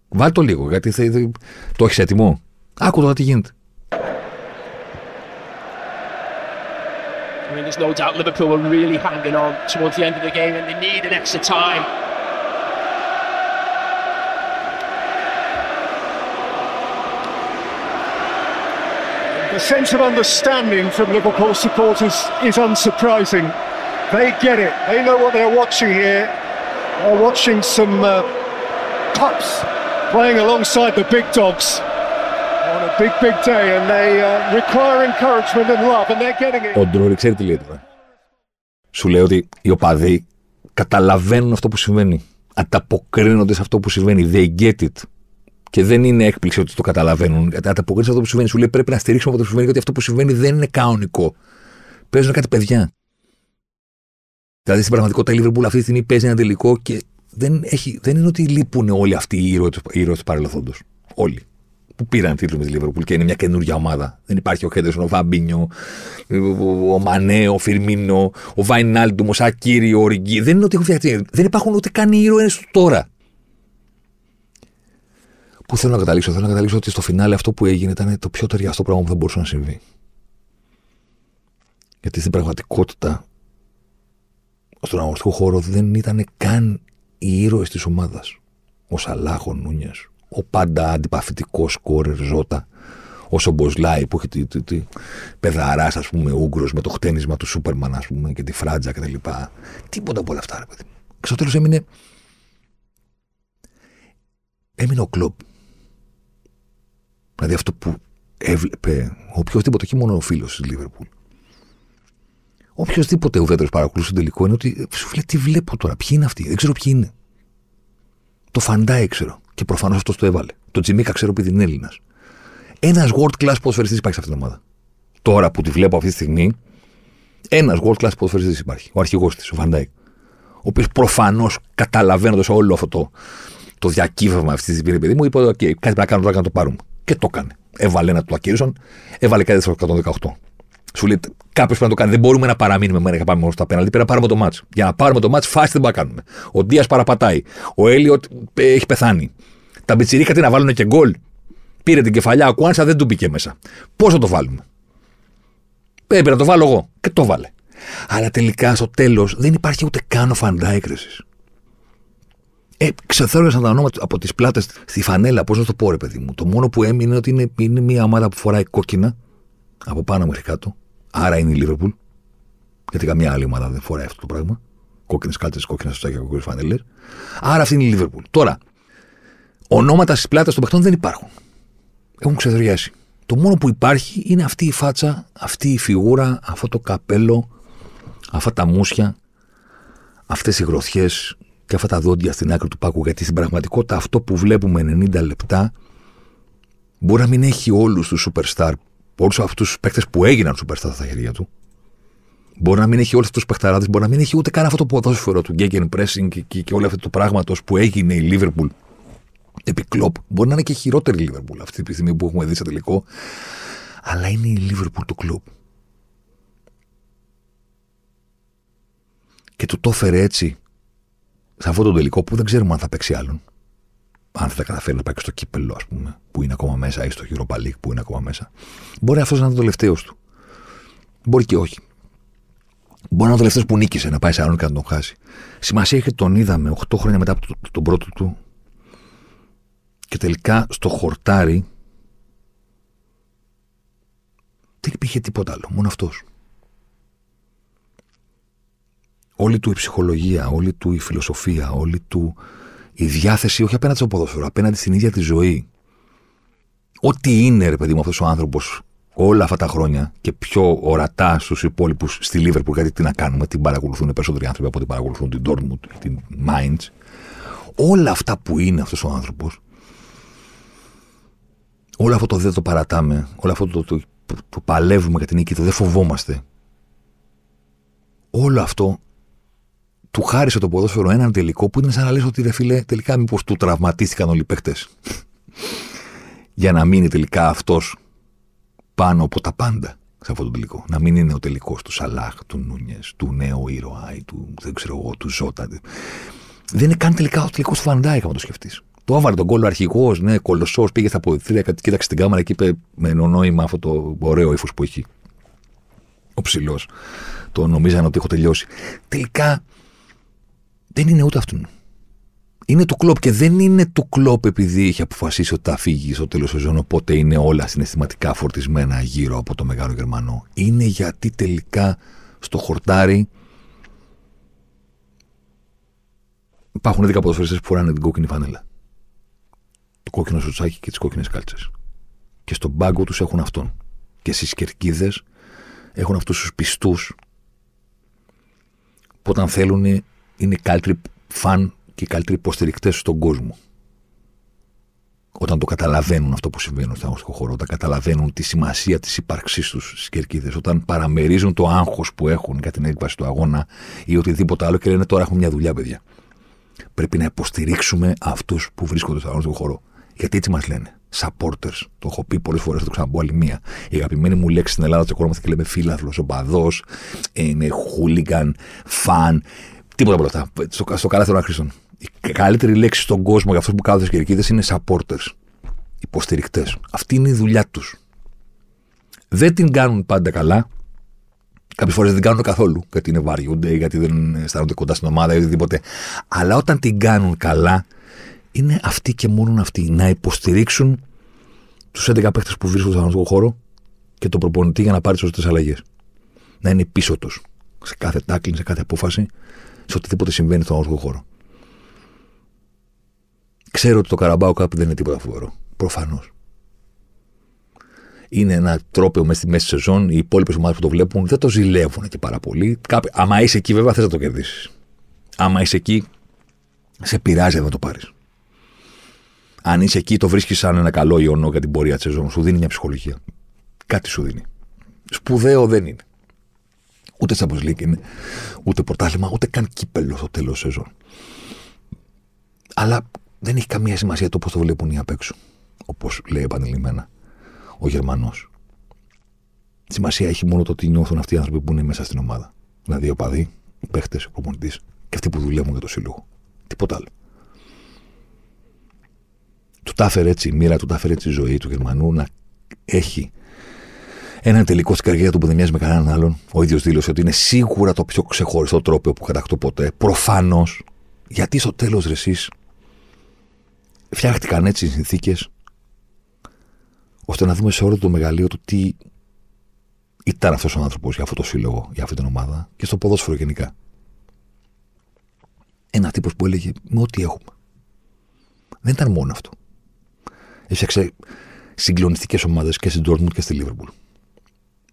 Βάλ' το λίγο, γιατί θα, το έχεις έτοιμο. Άκου τώρα τι γίνεται. I mean, there's no doubt Liverpool were really hanging on towards the end of the game and they need an extra time. The sense of understanding from Liverpool supporters is unsurprising. They get it. They know what they're watching here. They're watching some uh, pups playing alongside the big dogs on a big, big day and they uh, require encouragement and love and they're getting it. Ο Ντρόρι ξέρει τι λέει τώρα. Σου λέει ότι οι οπαδοί καταλαβαίνουν αυτό που συμβαίνει. Ανταποκρίνονται σε αυτό που συμβαίνει. They get it. Και δεν είναι έκπληξη ότι το καταλαβαίνουν. Ανταποκρίνονται σε αυτό που συμβαίνει. Σου λέει πρέπει να στηρίξουμε αυτό που συμβαίνει, γιατί αυτό που συμβαίνει δεν είναι κανονικό. Παίζουν κάτι παιδιά. Δηλαδή στην πραγματικότητα η Λίβερπουλ αυτή τη στιγμή παίζει ένα τελικό και δεν, έχει, δεν είναι ότι λείπουν όλοι αυτοί οι ήρωες του παρελθόντος. Όλοι. Που πήραν τίτλο με τη Λίβερπουλ και είναι μια καινούργια ομάδα. Δεν υπάρχει ο Χέντερσον, ο Φαμπίνιο, ο Μανέ, ο Φιρμίνο, ο Βαϊνάλντουμ, ο Σακίρι, ο Ριγκί. Δεν είναι ότι έχουν φτιαχτεί. Δεν υπάρχουν ούτε καν οι ήρωες του τώρα. Πού θέλω να καταλήξω. Θέλω να καταλήξω ότι στο φινάλε αυτό που έγινε ήταν το πιο ταιριαστό πράγμα που θα μπορούσε να συμβεί. Γιατί στην πραγματικότητα, στον αγωνιστικό χώρο δεν ήταν καν οι ήρωες της ομάδας. Ο Σαλάχ, ο Νούνιες, ο πάντα αντιπαθητικός σκόρερ Ζότα, ο Σόμποσλαϊ που έχει τη, τη, τη, τη πεδαράς, ας πούμε, Ούγκρος με το χτένισμα του Σούπερμαν, ας πούμε, και τη Φράτζα κτλ. Τίποτα από όλα αυτά, ρε παιδί μου. Και στο τέλος έμεινε. Έμεινε ο Κλοπ. Δηλαδή αυτό που έβλεπε οποιοδήποτε, όχι μόνο ο φίλος της Λίβερπουλ. Οποιοδήποτε ουδέτερος παρακολουθεί τον τελικό είναι ότι σου λέει τι βλέπω τώρα, ποιοι είναι αυτοί, δεν ξέρω ποιοι είναι. Το Φαντάι ξέρω και προφανώς αυτός το έβαλε. Το Τζιμίκα ξέρω επειδή είναι Έλληνας. Ένας world class ποδοσφαιριστής υπάρχει σε αυτήν την ομάδα. Τώρα που τη βλέπω αυτή τη στιγμή, ένας world class ποδοσφαιριστής υπάρχει. Ο αρχηγός της, ο Φαντάι. Ο οποίος προφανώς καταλαβαίνοντας όλο αυτό το, το διακύβευμα αυτή τη στιγμή, παιδί μου, είπε: OK, κάτι πρέπει να κάνουμε τώρα να το πάρουμε. Και το έκανε. Έβαλε ένα του ακύρωσαν, έβαλε κάτι στο εκατόν δεκαοκτώ. Σου λέει κάποιο πρέπει να το κάνει. Δεν μπορούμε να παραμείνουμε μένα και πάμε μόνο στα πέναλτι. Πρέπει να πάρουμε το μάτς. Για να πάρουμε το μάτς, φάση δεν μπορούμε να κάνουμε. Ο Ντία παραπατάει. Ο Έλιοτ έχει πεθάνει. Τα μπιτσιρίκα τι να βάλουν και γκολ. Πήρε την κεφαλιά, ο Κουάνσα δεν του μπήκε μέσα. Πώς θα το βάλουμε. Πρέπει να το βάλω εγώ. Και το βάλε. Αλλά τελικά στο τέλος δεν υπάρχει ούτε καν ο Φαντάι έκρησης. Ε, ξεθέρωσα τα ονόματα από τις πλάτες στη φανέλα. Πώς να το πω, ρε παιδί μου. Το μόνο που έμεινε ότι είναι, είναι μια ομάδα που φοράει κόκκινα από πάνω μέχρι κάτω. Άρα είναι η Λίβερπουλ. Γιατί καμία άλλη ομάδα δεν φοράει αυτό το πράγμα. Κόκκινες κάλτσες, κόκκινα σουστάκια, κόκκινες φανέλες. Άρα αυτή είναι η Λίβερπουλ. Τώρα, ονόματα στις πλάτες των παιχτών δεν υπάρχουν. Έχουν ξεδριάσει. Το μόνο που υπάρχει είναι αυτή η φάτσα, αυτή η φιγούρα, αυτό το καπέλο, αυτά τα μουσια, αυτές οι γροθιές και αυτά τα δόντια στην άκρη του πάκου. Γιατί στην πραγματικότητα αυτό που βλέπουμε ενενήντα λεπτά μπορεί να μην έχει όλους τους superstar. Όλους αυτούς τους παίκτες που έγιναν superstar στα χέρια του. Μπορεί να μην έχει όλους αυτούς τους παιχταράδες, μπορεί να μην έχει ούτε καν αυτό το ποδόσφαιρο του Γκέγκεν Pressing και, και, και όλο αυτό το πράγματος που έγινε η Λίβερπουλ επί Κλοπ. Μπορεί να είναι και χειρότερη η Λίβερπουλ αυτή τη στιγμή που έχουμε δει σε τελικό. Αλλά είναι η Λίβερπουλ του Κλοπ. Και του το έφερε έτσι σε αυτό το τελικό που δεν ξέρουμε αν θα παίξει άλλον. Αν θα τα καταφέρει να πάει και στο Κύπελο, ας πούμε, που είναι ακόμα μέσα, ή στο Europa League που είναι ακόμα μέσα. Μπορεί αυτός να είναι ο τελευταίος του. Μπορεί και όχι. Μπορεί να είναι ο τελευταίος που νίκησε, να πάει σε άλλον και να τον χάσει. Σημασία έχει ότι τον είδαμε οκτώ χρόνια μετά από τον το, το πρώτο του και τελικά στο χορτάρι δεν υπήρχε τίποτα άλλο, μόνο αυτός. Όλη του η ψυχολογία, όλη του η φιλοσοφία, όλη του η διάθεση, όχι απέναντι στο ποδόσφαιρο, απέναντι στην ίδια τη ζωή. Ό,τι είναι, ρε παιδί μου, αυτός ο άνθρωπος όλα αυτά τα χρόνια και πιο ορατά στους υπόλοιπους στη Λίβερπουλ, γιατί τι να κάνουμε, την παρακολουθούν περισσότεροι άνθρωποι από ό,τι παρακολουθούν την Dortmund, την Mainz. Όλα αυτά που είναι αυτός ο άνθρωπος, όλο αυτό το δεν το παρατάμε, όλο αυτό το, το, το, το παλεύουμε για την νίκη, το δεν φοβόμαστε. Όλο αυτό του χάρισε το ποδόσφαιρο έναν τελικό που είναι σαν να λες ότι ρε φίλε, τελικά μήπως του τραυματίστηκαν όλοι οι παίκτες. Για να μείνει τελικά αυτός πάνω από τα πάντα σε αυτό το τελικό. Να μην είναι ο τελικός του Σαλάχ, του Νούνιες, του νέου ήρωα ή του, δεν ξέρω εγώ, του Ζότα. Δεν είναι καν τελικά ο τελικός του Φαντάι, αν το σκεφτείς. Το άβαλε τον κόλλο αρχηγός, ναι, κολοσσός, πήγε στα αποδητήρια, κοίταξε την κάμερα και είπε με νόημα αυτό το ωραίο ύφος που έχει ο ψηλός. Το νομίζανε ότι έχω τελειώσει. Τελικά δεν είναι ούτε αυτόν. Είναι του Κλοπ και δεν είναι του Κλοπ επειδή έχει αποφασίσει ότι θα φύγει στο τέλος του σεζόν. Οπότε είναι όλα συναισθηματικά φορτισμένα γύρω από το μεγάλο Γερμανό. Είναι γιατί τελικά στο χορτάρι υπάρχουν δέκα ποδοσφαιριστές που φοράνε την κόκκινη φανέλα. Το κόκκινο σουτσάκι και τις κόκκινες κάλτσες. Και στον πάγκο τους έχουν αυτόν. Και στις κερκίδες έχουν αυτούς τους πιστούς που όταν θέλουν είναι καλύτεροι φαν και οι καλύτεροι υποστηρικτές στον κόσμο. Όταν το καταλαβαίνουν αυτό που συμβαίνει στον αγωνιστικό χώρο, όταν καταλαβαίνουν τη σημασία της ύπαρξής τους στις κερκίδες, όταν παραμερίζουν το άγχος που έχουν για την έκβαση του αγώνα ή οτιδήποτε άλλο και λένε τώρα έχουμε μια δουλειά, παιδιά. Πρέπει να υποστηρίξουμε αυτούς που βρίσκονται στον αγωνιστικό χώρο. Γιατί έτσι μας λένε. Supporters. Το έχω πει πολλές φορές, θα το ξαναπώ άλλη μία. Η αγαπημένη μου λέξη στην Ελλάδα τσακωνόμαστε και λέμε φίλαθλος, οπαδός, είναι χούλιγκαν, φαν. Τίποτα από όλα αυτά. Στο, στο καλάθι των αχρήστων. Η καλύτερη λέξη στον κόσμο για αυτούς που κάθονται στις κερκίδες είναι supporters. Υποστηρικτές. Αυτή είναι η δουλειά τους. Δεν την κάνουν πάντα καλά. Κάποιες φορές δεν την κάνουν καθόλου. Γιατί είναι βαριούνται, γιατί δεν αισθάνονται κοντά στην ομάδα ή οτιδήποτε. Αλλά όταν την κάνουν καλά, είναι αυτοί και μόνο αυτοί. Να υποστηρίξουν τους έντεκα παίκτες που βρίσκονται στον αγωνιστικό χώρο και τον προπονητή για να πάρει τις σωστές αλλαγές. Να είναι πίσω τους σε κάθε τάκλιν, σε κάθε απόφαση. Σε οτιδήποτε συμβαίνει στον αγωνιστικό χώρο. Ξέρω ότι το Καραμπάο Κάπ δεν είναι τίποτα φοβερό. Προφανώς. Είναι ένα τρόπαιο μέσα στη μέση σεζόν. Οι υπόλοιπες ομάδες που το βλέπουν δεν το ζηλεύουν και πάρα πολύ. Κάποι... Άμα είσαι εκεί, βέβαια, θες να το κερδίσεις. Άμα είσαι εκεί, σε πειράζει να το πάρεις. Αν είσαι εκεί, το βρίσκεις σαν ένα καλό ιονό για την πορεία της σεζόν. Σου δίνει μια ψυχολογία. Κάτι σου δίνει. Σπουδαίο δεν είναι. Ούτε Champions League είναι, ούτε πρωτάθλημα, ούτε καν κύπελο στο τέλος σεζόν. Αλλά δεν έχει καμία σημασία το πώς το βλέπουν οι απ' έξω. Όπως λέει επανειλημμένα ο Γερμανός. Σημασία έχει μόνο το τι νιώθουν αυτοί οι άνθρωποι που είναι μέσα στην ομάδα. Δηλαδή ο παδί, οι παίχτες, ο προπονητής και αυτοί που δουλεύουν για το σύλλογο. Τίποτα άλλο. Του τα έφερε έτσι η μοίρα, του τα έφερε έτσι η ζωή του Γερμανού να έχει. Έναν τελικό στην καριέρα του που δεν μοιάζει με κανέναν άλλον. Ο ίδιος δήλωσε ότι είναι σίγουρα το πιο ξεχωριστό τρόπαιο που κατακτώ ποτέ. Προφανώς, γιατί στο τέλος ρε εσείς φτιάχτηκαν έτσι οι συνθήκες ώστε να δούμε σε όλο το μεγαλείο του τι ήταν αυτός ο άνθρωπος για αυτό το σύλλογο, για αυτή την ομάδα και στο ποδόσφαιρο γενικά. Ένα τύπος που έλεγε με ό,τι έχουμε. Δεν ήταν μόνο αυτό. Έφτιαξε συγκλονιστικές ομάδες και στην Dortmund και στη Λίβερπουλ.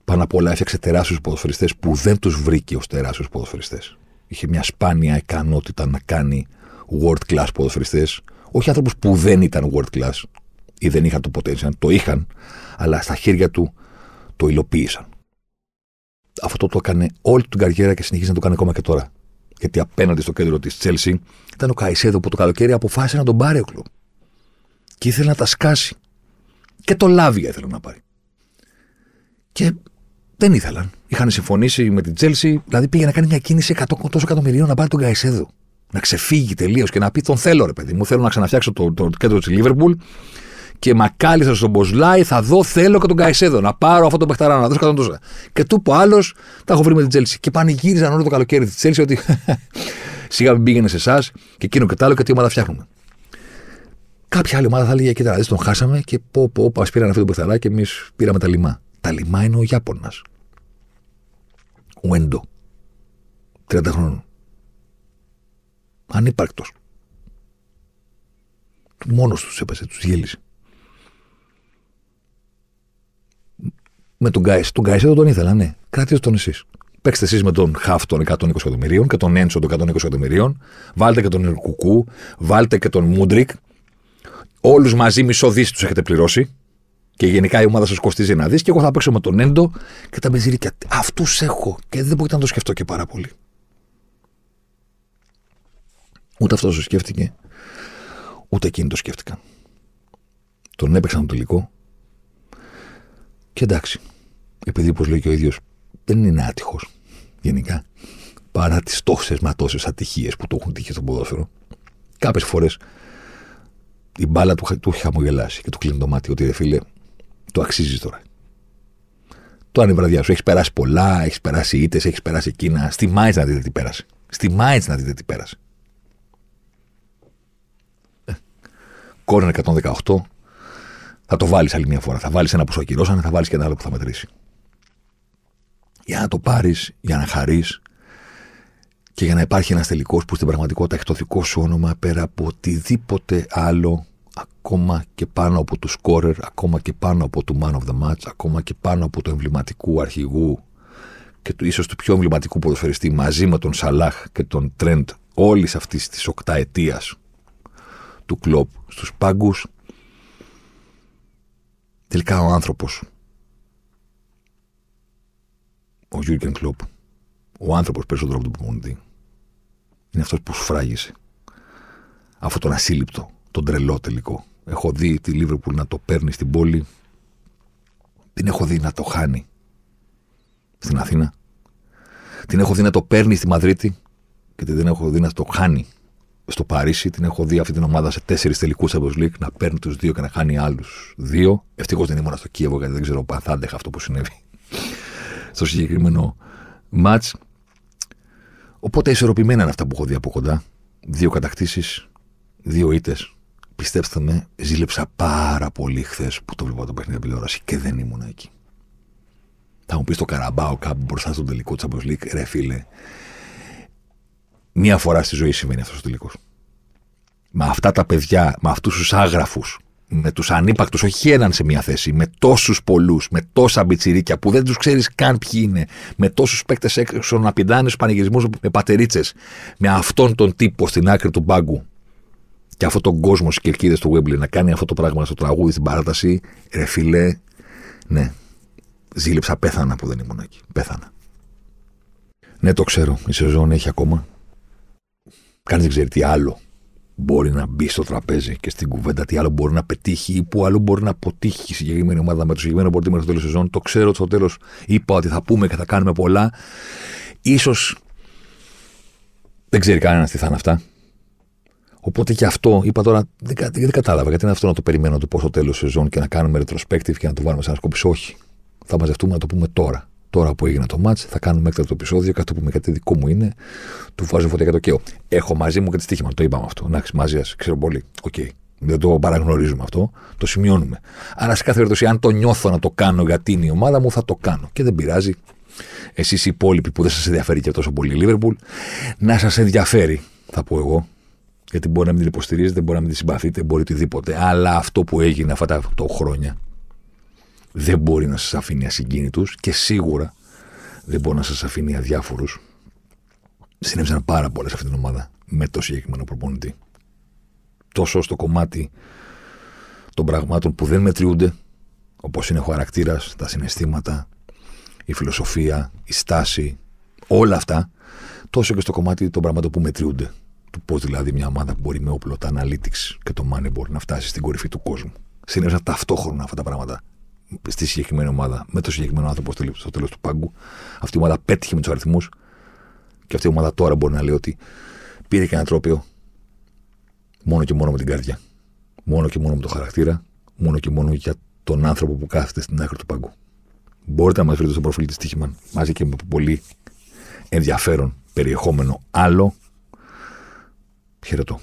Πάνω απ' όλα έφτιαξε τεράστιους ποδοσφαιριστές που δεν τους βρήκε ως τεράστιους ποδοσφαιριστές. Είχε μια σπάνια ικανότητα να κάνει world class ποδοσφαιριστές, όχι άνθρωπους που δεν ήταν world class ή δεν είχαν το potential, το είχαν, αλλά στα χέρια του το υλοποίησαν. Αυτό το έκανε όλη την καριέρα και συνεχίζει να το κάνει ακόμα και τώρα. Γιατί απέναντι στο κέντρο της Τσέλσι ήταν ο Καϊσέδο που το καλοκαίρι αποφάσισε να τον πάρει ο Κλοπ. Και ήθελε να τα σκάσει. Και το Λάβια ήθελε να πάρει. Και δεν ήθελαν. Είχαν συμφωνήσει με την Τσέλσι, δηλαδή πήγε να κάνει μια κίνηση εκατό εκατομμυρίων να πάρει τον Καϊσέδο. Να ξεφύγει τελείως και να πει: τον θέλω, ρε παιδί μου, θέλω να ξαναφτιάξω το, το κέντρο της Λίβερπουλ και μακάλιστα στον Σόμποσλαϊ, θα δω, θέλω και τον Καϊσέδο. Να πάρω αυτό το παιχταρά, να δώσω κατά τόσα. Και του είπε ο άλλος: τα έχω βρει με την Τσέλσι. Και πανηγύριζαν όλο το καλοκαίρι τη Τσέλσι ότι σιγά μην πήγαινε σε εσά και εκείνο και τ' άλλο και τι ομάδα φτιάχνουμε. Κάποια άλλη ομάδα θα έλεγε: κοίτα, δηλαδή τον χάσαμε και πω, πω, πω, ας πήραν αυτό το παιχταρά και εμείς πήραμε τα λιμά. Τα λιμά είναι ο Ιάπωνας. Ο Έντο. τριάντα χρόνων. Ανύπαρκτος. Μόνος τους έπεσε, τους γέλησε. Με τον Καϊσέδο Γκάι, τον, τον ήθελα, ναι. Κρατήστε τον εσείς. Παίξτε εσείς με τον Χαφ των εκατόν είκοσι εκατομμυρίων και τον Έντσο των εκατόν είκοσι εκατομμυρίων. Βάλτε και τον Ιρκουκού, βάλτε και τον Μούντρικ. Όλους μαζί μισό δις τους έχετε πληρώσει. Και γενικά η ομάδα σας κοστίζει ένα δις. Και εγώ θα παίξω με τον Έντο και τα μπεζίρικα. Αυτούς έχω. Και δεν μπορείτε να το σκεφτώ και πάρα πολύ. Ούτε αυτό το σκέφτηκε, ούτε εκείνοι το σκέφτηκαν. Τον έπαιξαν το τελικό. Και εντάξει, επειδή όπως λέει και ο ίδιος, δεν είναι άτυχος γενικά, παρά τις τόσες μα τόσες ατυχίες που του έχουν τύχει στο ποδόσφαιρο, κάποιες φορές η μπάλα του, του έχει χαμογελάσει και του κλείνει το μάτι ότι ρε φίλε, το αξίζεις τώρα. Το αν η βραδιά σου, έχεις περάσει πολλά, έχεις περάσει ήττες, έχεις περάσει εκείνα, στη Μάιτς να δείτε τι πέρασε. Στη Μάιτς να δείτε τι πέρασε. Κόρνερ εκατόν δεκαοκτώ. Θα το βάλεις άλλη μια φορά. Θα βάλεις ένα που σου ακυρώσανε, θα βάλεις και ένα άλλο που θα μετρήσει. Για να το πάρεις, για να χαρείς και για να υπάρχει ένας τελικός που στην πραγματικότητα έχει το δικό σου όνομα πέρα από οτιδήποτε άλλο, ακόμα και πάνω από του σκόρερ, ακόμα και πάνω από του man of the match, ακόμα και πάνω από του εμβληματικού αρχηγού και του ίσως του πιο εμβληματικού ποδοσφαιριστή μαζί με τον Σαλάχ και τον Τρεντ όλης αυτής της οκταετίας του Κλοπ στους πάγκους. Τελικά ο άνθρωπος, ο Γιούργκεν Κλοπ, ο άνθρωπος περισσότερο από τον προπονητή, είναι αυτός που σφράγισε αυτόν τον ασύλληπτο, τον τρελό τελικό. Έχω δει τη Λίβερπουλ να το παίρνει στην πόλη, την έχω δει να το χάνει στην Αθήνα, την έχω δει να το παίρνει στη Μαδρίτη και την έχω δει να το χάνει στο Παρίσι. Την έχω δει αυτή την ομάδα σε τέσσερις τελικούς Champions League να παίρνει τους δύο και να χάνει άλλους δύο. Ευτυχώς δεν ήμουν στο Κίεβο γιατί δεν ξέρω αν θα άντεχα αυτό που συνέβη στο συγκεκριμένο μάτς. Οπότε ισορροπημένα είναι αυτά που έχω δει από κοντά. Δύο κατακτήσεις, δύο ήττες. Πιστέψτε με, ζήλεψα πάρα πολύ χθες που το βλέπω το παιχνίδι τηλεόραση και δεν ήμουν εκεί. Θα μου πει το Καραμπάο Κάπ μπροστά στον τελικό Champions League, ρε φίλε. Μία φορά στη ζωή σημαίνει αυτός ο τελικός. Με αυτά τα παιδιά, με αυτούς τους άγραφους, με τους ανύπακτους, όχι έναν σε μία θέση, με τόσους πολλούς, με τόσα μπιτσιρίκια που δεν τους ξέρεις καν ποιοι είναι, με τόσους παίκτες έξω να πηδάνε στους πανηγυρισμούς με πατερίτσες, με αυτόν τον τύπο στην άκρη του μπάγκου και αυτόν τον κόσμο στις κερκίδες του Wembley να κάνει αυτό το πράγμα στο τραγούδι, στην παράταση, ρε φίλε, ναι, ζήλεψα, πέθανα που δεν ήμουν εκεί. Πέθανα. Ναι, το ξέρω, η σεζόν έχει ακόμα. Κανείς δεν ξέρει τι άλλο μπορεί να μπει στο τραπέζι και στην κουβέντα, τι άλλο μπορεί να πετύχει ή που άλλο μπορεί να αποτύχει η συγκεκριμένη ομάδα με το συγκεκριμένο πορτί μέχρι το τέλος της σεζόν. Το ξέρω ότι στο τέλος είπα ότι θα πούμε και θα κάνουμε πολλά. Ίσως δεν ξέρει κανένας τι θα είναι αυτά. Οπότε και αυτό είπα τώρα, δεν, δεν κατάλαβα γιατί είναι αυτό να το περιμένω να το πω στο τέλος της σεζόν και να κάνουμε retrospective και να το βάλουμε σαν σκόπιση. Όχι. Θα μαζευτούμε να το πούμε τώρα. Τώρα που έγινε το μάτς, θα κάνουμε έκτακτο επεισόδιο. Κάτι που με κάτι δικό μου είναι, του βάζω φωτιά και το καίω. Έχω μαζί μου και τη στοίχημα, το είπαμε αυτό. Να μαζί σα, ξέρω πολύ. Οκ. Okay. Δεν το παραγνωρίζουμε αυτό, το σημειώνουμε. Αλλά σε κάθε περίπτωση, αν το νιώθω να το κάνω γιατί είναι η ομάδα μου, θα το κάνω. Και δεν πειράζει εσείς οι υπόλοιποι που δεν σας ενδιαφέρει και τόσο πολύ η Λίβερπουλ, να σας ενδιαφέρει, θα πω εγώ. Γιατί μπορεί να μην την υποστηρίζετε, μπορεί να μην την συμπαθείτε, μπορεί οτιδήποτε. Αλλά αυτό που έγινε αυτά τα χρόνια δεν μπορεί να σας αφήνει ασυγκίνητους και σίγουρα δεν μπορεί να σας αφήνει αδιάφορους. Συνέβησαν πάρα πολλές αυτήν την ομάδα με το συγκεκριμένο προπονητή. Τόσο στο κομμάτι των πραγμάτων που δεν μετριούνται, όπως είναι ο χαρακτήρας, τα συναισθήματα, η φιλοσοφία, η στάση, όλα αυτά, τόσο και στο κομμάτι των πραγμάτων που μετριούνται. Του πώς δηλαδή μια ομάδα μπορεί με όπλο τα analytics και το Moneyball να φτάσει στην κορυφή του κόσμου. Συνέβησαν ταυτόχρονα αυτά τα πράγματα στη συγκεκριμένη ομάδα, με το συγκεκριμένο άνθρωπο στο τέλος του πάγκου. Αυτή η ομάδα πέτυχε με τους αριθμούς και αυτή η ομάδα τώρα μπορεί να λέει ότι πήρε και ένα τρόπαιο μόνο και μόνο με την καρδιά, μόνο και μόνο με το χαρακτήρα, μόνο και μόνο για τον άνθρωπο που κάθεται στην άκρη του πάγκου. Μπορείτε να μας βρείτε στο προφίλ της Τύχημαν μαζί και με πολύ ενδιαφέρον περιεχόμενο άλλο. Χαιρετώ.